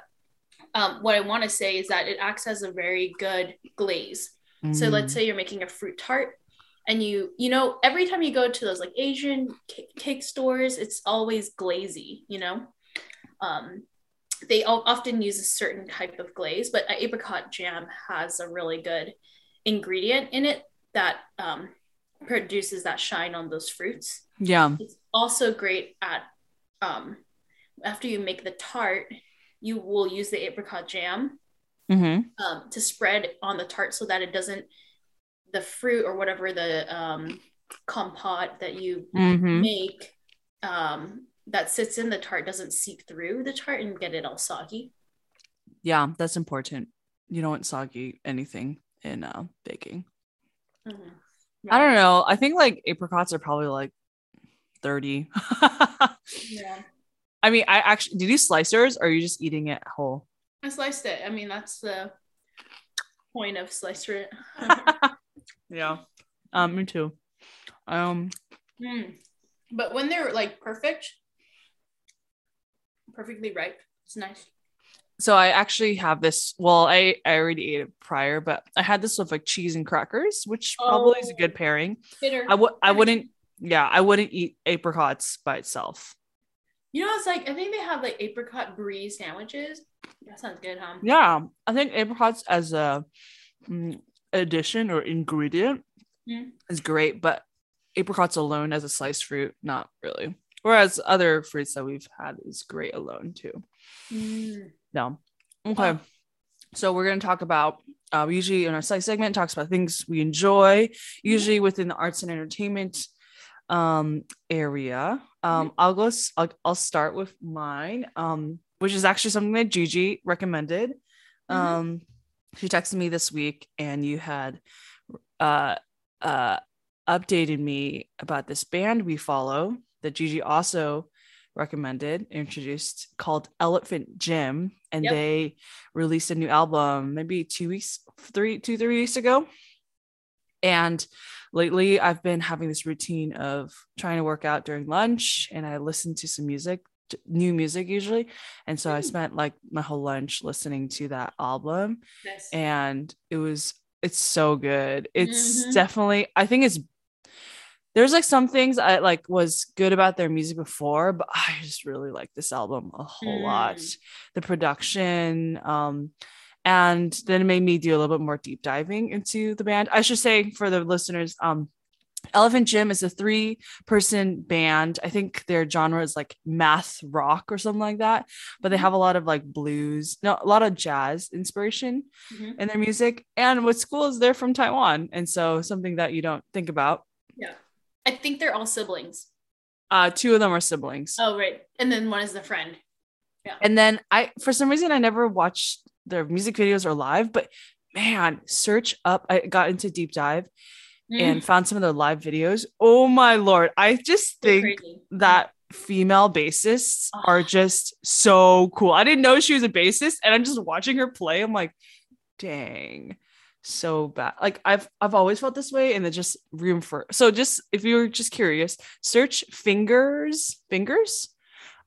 um, what I want to say is that it acts as a very good glaze. Mm. So let's say you're making a fruit tart. And you, you know, every time you go to those like Asian c- cake stores, it's always glazy, you know, um, they all often use a certain type of glaze, but apricot jam has a really good ingredient in it that um, produces that shine on those fruits. Yeah. It's also great at, um, after you make the tart, you will use the apricot jam mm-hmm. um, to spread on the tart so that it doesn't the fruit or whatever the um compote that you mm-hmm. make um that sits in the tart doesn't seep through the tart and get it all soggy. Yeah, that's important. You don't want soggy anything in uh baking. Mm-hmm. Yeah. I don't know. I think like apricots are probably like thirty. Yeah. I mean, I actually did you slice yours or are you just eating it whole? I sliced it. I mean, that's the point of slice root. Yeah, um, me too. Um, mm. But when they're like perfect, perfectly ripe, it's nice. So I actually have this. Well, I I already ate it prior, but I had this with like cheese and crackers, which oh, probably is a good pairing. Bitter. I would. I wouldn't. Yeah, I wouldn't eat apricots by itself. You know, it's like I think they have like apricot brie sandwiches. That sounds good, huh? Yeah, I think apricots as a. Mm, addition or ingredient mm. is great, but apricots alone as a sliced fruit, not really. Whereas other fruits that we've had is great alone too. Mm. No. Okay. Oh. So we're going to talk about, uh, we usually in our slice segment talks about things we enjoy, usually within the arts and entertainment um, area. Um, mm. I'll go, I'll, I'll start with mine, um, which is actually something that Gigi recommended. Mm-hmm. Um, She texted me this week and you had uh, uh, updated me about this band we follow that Gigi also recommended, introduced, called Elephant Gym. And yep. they released a new album maybe two weeks, three, two, three weeks ago. And lately I've been having this routine of trying to work out during lunch and I listen to some music. New music usually, and so I spent like my whole lunch listening to that album. Nice. And it was it's so good. It's mm-hmm. definitely I think it's there's like some things I like was good about their music before, but I just really like this album a whole mm. lot. The production um and then it made me do a little bit more deep diving into the band. I should say for the listeners um Elephant Gym is a three person band. I think their genre is like math rock or something like that, but they have a lot of like blues, no, a lot of jazz inspiration mm-hmm. in their music. And what's cool is they're from Taiwan. And so something that you don't think about. Yeah. I think they're all siblings. Uh, two of them are siblings. Oh, right. And then one is the friend. Yeah. And then I, for some reason, I never watched their music videos or live, but man, search up. I got into deep dive. Mm. And found some of their live videos. Oh my Lord. I just think that female bassists oh. are just so cool. I didn't know she was a bassist, and I'm just watching her play. I'm like, dang, so bad. Like I've, I've always felt this way, and there's just room for, so just, if you were just curious, search fingers, fingers,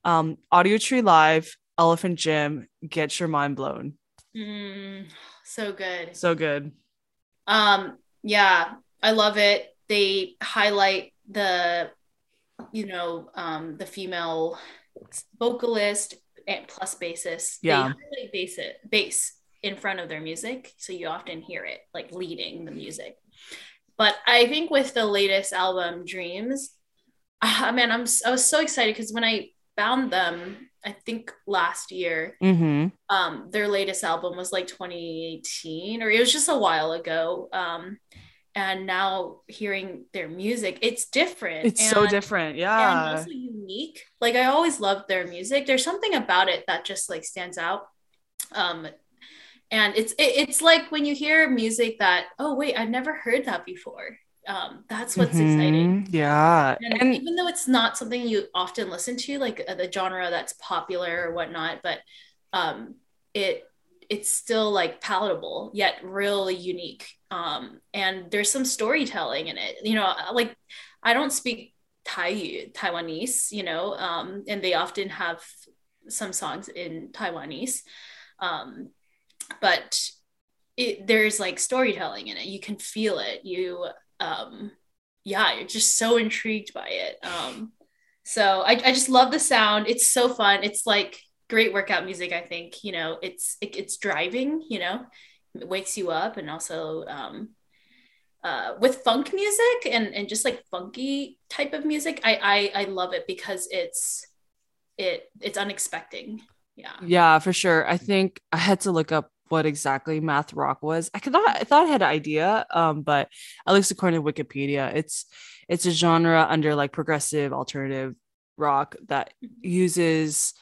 um, Audio Tree Live, Elephant Gym, get your mind blown. Mm, so good. So good. Um, yeah. I love it. They highlight the, you know, um, the female vocalist and plus bassist. Yeah. They bass it, bass in front of their music. So you often hear it like leading the music. But I think with the latest album, Dreams, I mean, I'm, I was so excited because when I found them, I think last year, mm-hmm. um, their latest album was like twenty eighteen, or it was just a while ago. Um, And now hearing their music, it's different. It's and, so different. Yeah. And also unique. Like I always loved their music. There's something about it that just like stands out. Um, and it's, it, it's like when you hear music that, oh wait, I've never heard that before. Um, that's what's mm-hmm. exciting. Yeah. And, and even though it's not something you often listen to, like uh, the genre that's popular or whatnot, but um, it, it's still like palatable yet really unique. Um, and there's some storytelling in it, you know, like I don't speak Thai, Taiwanese, you know, um, and they often have some songs in Taiwanese. Um, but it, there's like storytelling in it. You can feel it. You, um, yeah, you're just so intrigued by it. Um, so I, I just love the sound. It's so fun. It's like great workout music. I think, you know, it's, it, it's driving, you know, it wakes you up, and also um, uh, with funk music and, and just like funky type of music. I, I, I love it because it's, it, it's unexpected. Yeah. Yeah, for sure. I think I had to look up what exactly math rock was. I could not, I thought I had an idea. Um, but at least according to Wikipedia, it's, it's a genre under like progressive alternative rock that uses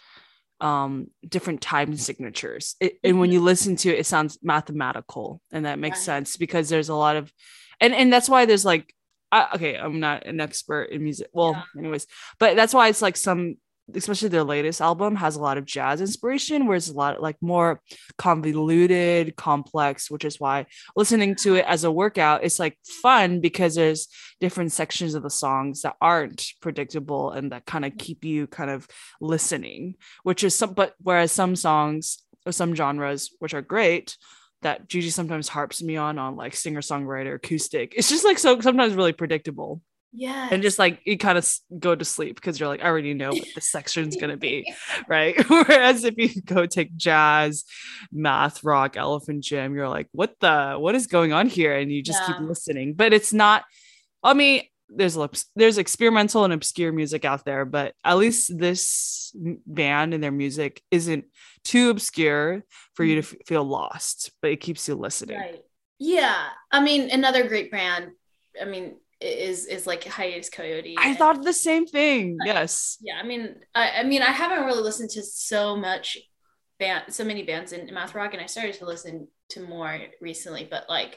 um different time signatures it, and when you listen to it, it sounds mathematical, and that makes right. sense because there's a lot of and and that's why there's like I, okay I'm not an expert in music well yeah. anyways, but that's why it's like some, especially their latest album, has a lot of jazz inspiration where it's a lot like more convoluted, complex, which is why listening to it as a workout, it's like fun because there's different sections of the songs that aren't predictable and that kind of keep you kind of listening, which is some, but whereas some songs or some genres, which are great, that Gigi sometimes harps me on, on like singer songwriter acoustic. It's just like, so sometimes really predictable. Yeah. And just like, you kind of go to sleep because you're like, I already know what this section's going to be. Right. Whereas if you go take jazz, math, rock, Elephant Gym, you're like, what the, what is going on here? And you just yeah. keep listening, but it's not, I mean, there's, there's experimental and obscure music out there, but at least this band and their music isn't too obscure for you to f- feel lost, but it keeps you listening. Right. Yeah. I mean, another great brand. I mean, Is is like Hiatus Coyote. I and, thought the same thing. Like, yes. Yeah. I mean, I, I mean, I haven't really listened to so much band, so many bands in math rock, and I started to listen to more recently. But like,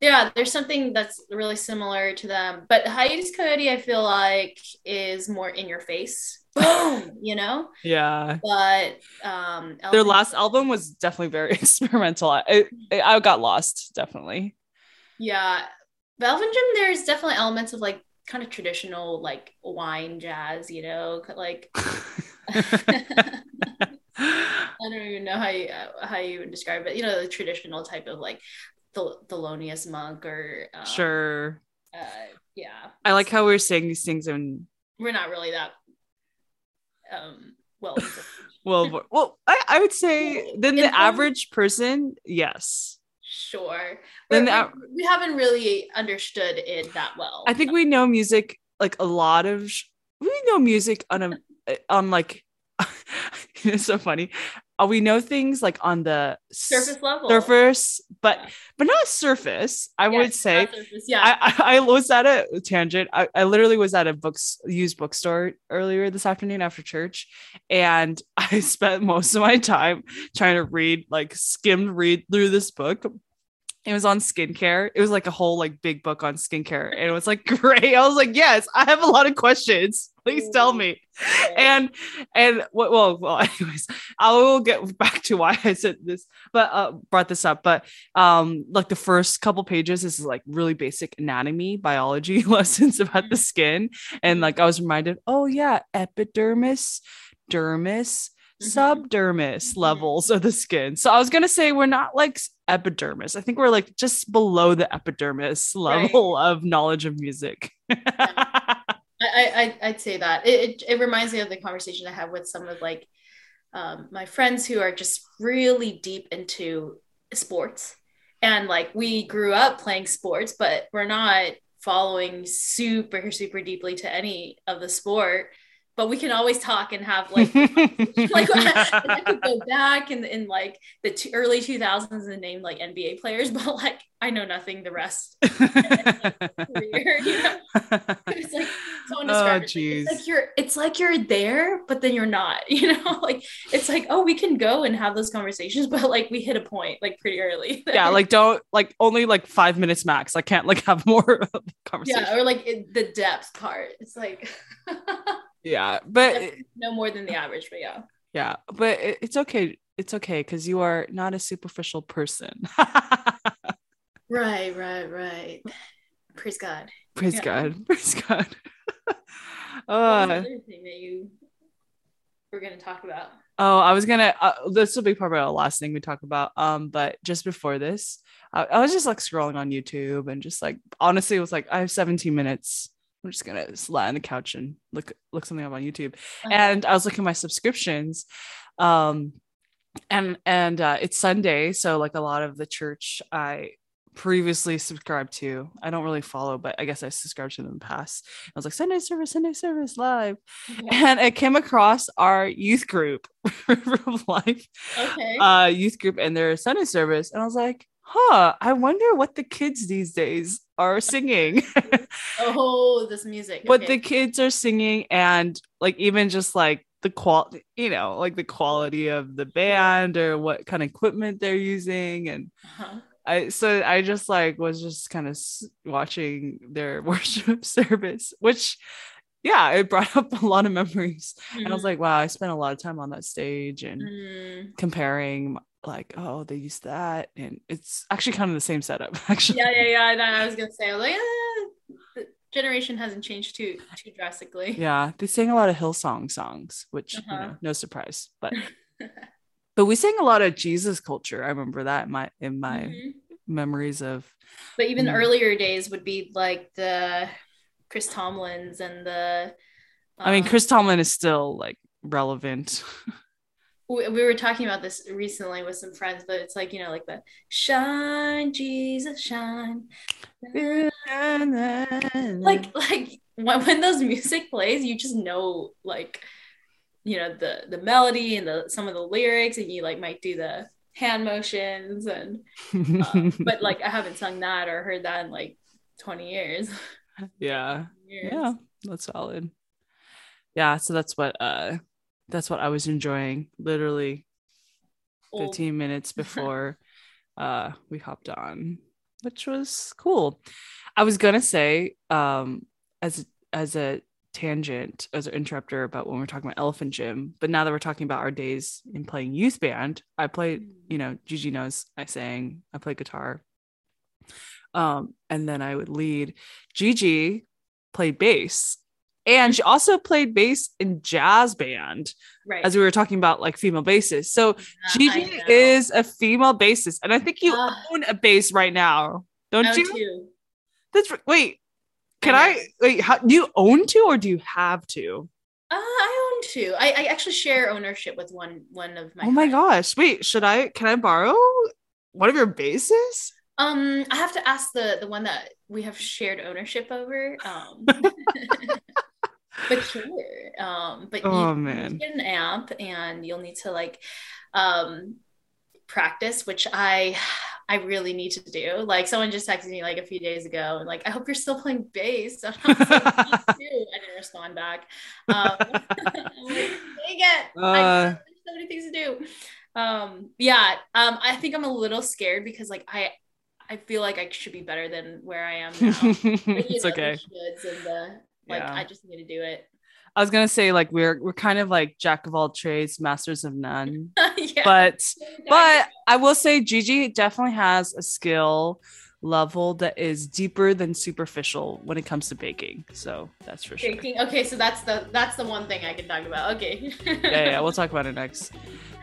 yeah, there's something that's really similar to them. But Hiatus Coyote, I feel like, is more in your face. Boom, you know. Yeah. But um, their last album was definitely very experimental. I I got lost, definitely. Yeah. Elephant Gym, there's definitely elements of like kind of traditional like wine jazz, you know, like I don't even know how you how you would describe it, you know, the traditional type of like Thel- Thelonious Monk or um, sure uh, yeah. I like how we're saying these things and we're not really that um well well well I, I would say than the average person. Yes. Sure. But that, we haven't really understood it that well. I think we know music, like a lot of, sh- we know music on a, on like, it's so funny. Uh, we know things like on the surface level, surface, but yeah. but not surface. I yeah, would say, yeah. I, I was at a tangent. I, I literally was at a books used bookstore earlier this afternoon after church, and I spent most of my time trying to read, like skimmed read through this book. It was on skincare. It was like a whole like big book on skincare, and it was like great. I was like, yes, I have a lot of questions. Please tell me. Okay. And, and well, well, anyways, I will get back to why I said this, but uh, brought this up. But um, like the first couple pages, this is like really basic anatomy, biology lessons about the skin. And like, I was reminded, oh yeah, epidermis, dermis, subdermis mm-hmm. levels of the skin. So I was going to say, we're not like epidermis. I think we're like just below the epidermis level right. of knowledge of music. Yeah. I, I I'd say that it, it it reminds me of the conversation I had with some of like um, my friends who are just really deep into sports, and like we grew up playing sports, but we're not following super super deeply to any of the sport. But we can always talk and have like like I could go back and in, in like the two, early two thousands and name like N B A players, but like I know nothing the rest of like, career, you know? It's like someone described oh, it. It's like you're it's like you're there, but then you're not, you know? Like it's like, oh, we can go and have those conversations, but like we hit a point like pretty early. Yeah, like don't like only like five minutes max. I can't like have more conversation. Yeah, or like it, the depth part. It's like yeah, but no more than the average, but yeah. Yeah, but it, it's okay. It's okay because you are not a superficial person. Right, right, right. Praise God. Praise yeah. God. Praise God. uh, what was the other thing that you were going to talk about? Oh, I was going to, uh, this will be probably the last thing we talk about. Um, but just before this, I, I was just like scrolling on YouTube and just like, honestly, it was like, I have seventeen minutes. I'm just gonna lie on the couch and look look something up on YouTube. Uh-huh. And I was looking at my subscriptions, um, and and uh, it's Sunday, so like a lot of the church I previously subscribed to, I don't really follow, but I guess I subscribed to them in the past. I was like Sunday service, Sunday service live, mm-hmm. and I came across our youth group, River of Life, okay, uh, youth group, and their Sunday service, and I was like, huh, I wonder what the kids these days are singing. Oh, this music. What okay. the kids are singing, and like even just like the quality, you know, like the quality of the band or what kind of equipment they're using. And uh-huh. I, so I just like was just kind of watching their worship service, which yeah, it brought up a lot of memories. Mm-hmm. And I was like, wow, I spent a lot of time on that stage and mm-hmm. comparing my, like oh they use that, and it's actually kind of the same setup actually. Yeah, yeah, yeah. I was gonna say, I was like, eh, the generation hasn't changed too too drastically. Yeah, they sang a lot of Hillsong songs, which uh-huh. you know, no surprise, but but we sang a lot of Jesus Culture. I remember that in my in my mm-hmm. memories of. But even mm-hmm. earlier days would be like the Chris Tomlins and the. Um, I mean, Chris Tomlin is still like relevant. We were talking about this recently with some friends, but it's like, you know, like the shine, Jesus, shine. Like, like when, when those music plays, you just know, like, you know, the, the melody and the, some of the lyrics, and you like might do the hand motions and, uh, but like, I haven't sung that or heard that in like twenty years. Yeah. twenty years. Yeah. That's solid. Yeah. So that's what, uh, that's what I was enjoying literally fifteen Old. minutes before uh, we hopped on, which was cool. I was going to say um, as, as a tangent, as an interrupter about when we're talking about Elephant Gym, but now that we're talking about our days in playing youth band, I played, you know, Gigi knows I sang, I played guitar. Um, and then I would lead. Gigi played bass. And she also played bass in jazz band, right. as we were talking about, like female bassists. So yeah, Gigi is a female bassist, and I think you uh, own a bass right now, don't I you? Too. That's wait. Can I, I wait? How, do you own two or do you have two? Uh, I own two. I, I actually share ownership with one one of my. Oh friends. My gosh! Wait, should I? Can I borrow one of your bases? Um, I have to ask the the one that we have shared ownership over. Um, but sure. Um, but oh, you, man. You get an app, and you'll need to like um practice, which I I really need to do. Like, someone just texted me like a few days ago, and like, I hope you're still playing bass. And I was like, me too. I didn't respond back. Um, dang it. Uh... I have so many things to do. Um, yeah, um, I think I'm a little scared because like, I, I feel like I should be better than where I am now. It's okay. And, uh, like, yeah. I just need to do it. I was going to say, like, we're, we're kind of like jack of all trades, masters of none, yeah. but, but I will say Gigi definitely has a skill level that is deeper than superficial when it comes to baking. So that's for sure. Baking. Okay. So that's the, that's the one thing I can talk about. Okay. yeah, yeah. We'll talk about it next.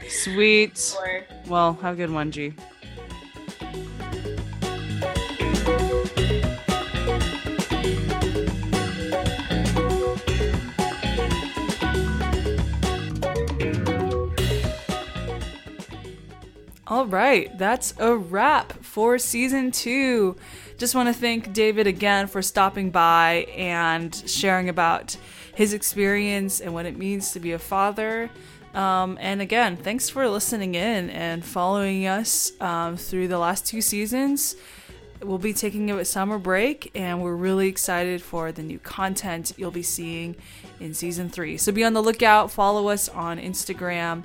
Sweet. Sure. Well, have a good one, G. All right, that's a wrap for season two. Just want to thank David again for stopping by and sharing about his experience and what it means to be a father. Um, and again, thanks for listening in and following us um, through the last two seasons. We'll be taking a summer break, and we're really excited for the new content you'll be seeing in season three. So be on the lookout. Follow us on Instagram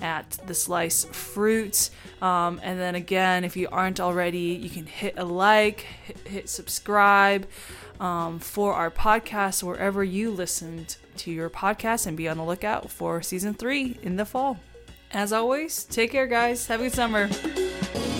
at the Slice Root. Um, and then again, if you aren't already, you can hit a like, hit, hit subscribe um, for our podcast wherever you listened to your podcast, and be on the lookout for season three in the fall. As always, take care, guys. Have a good summer.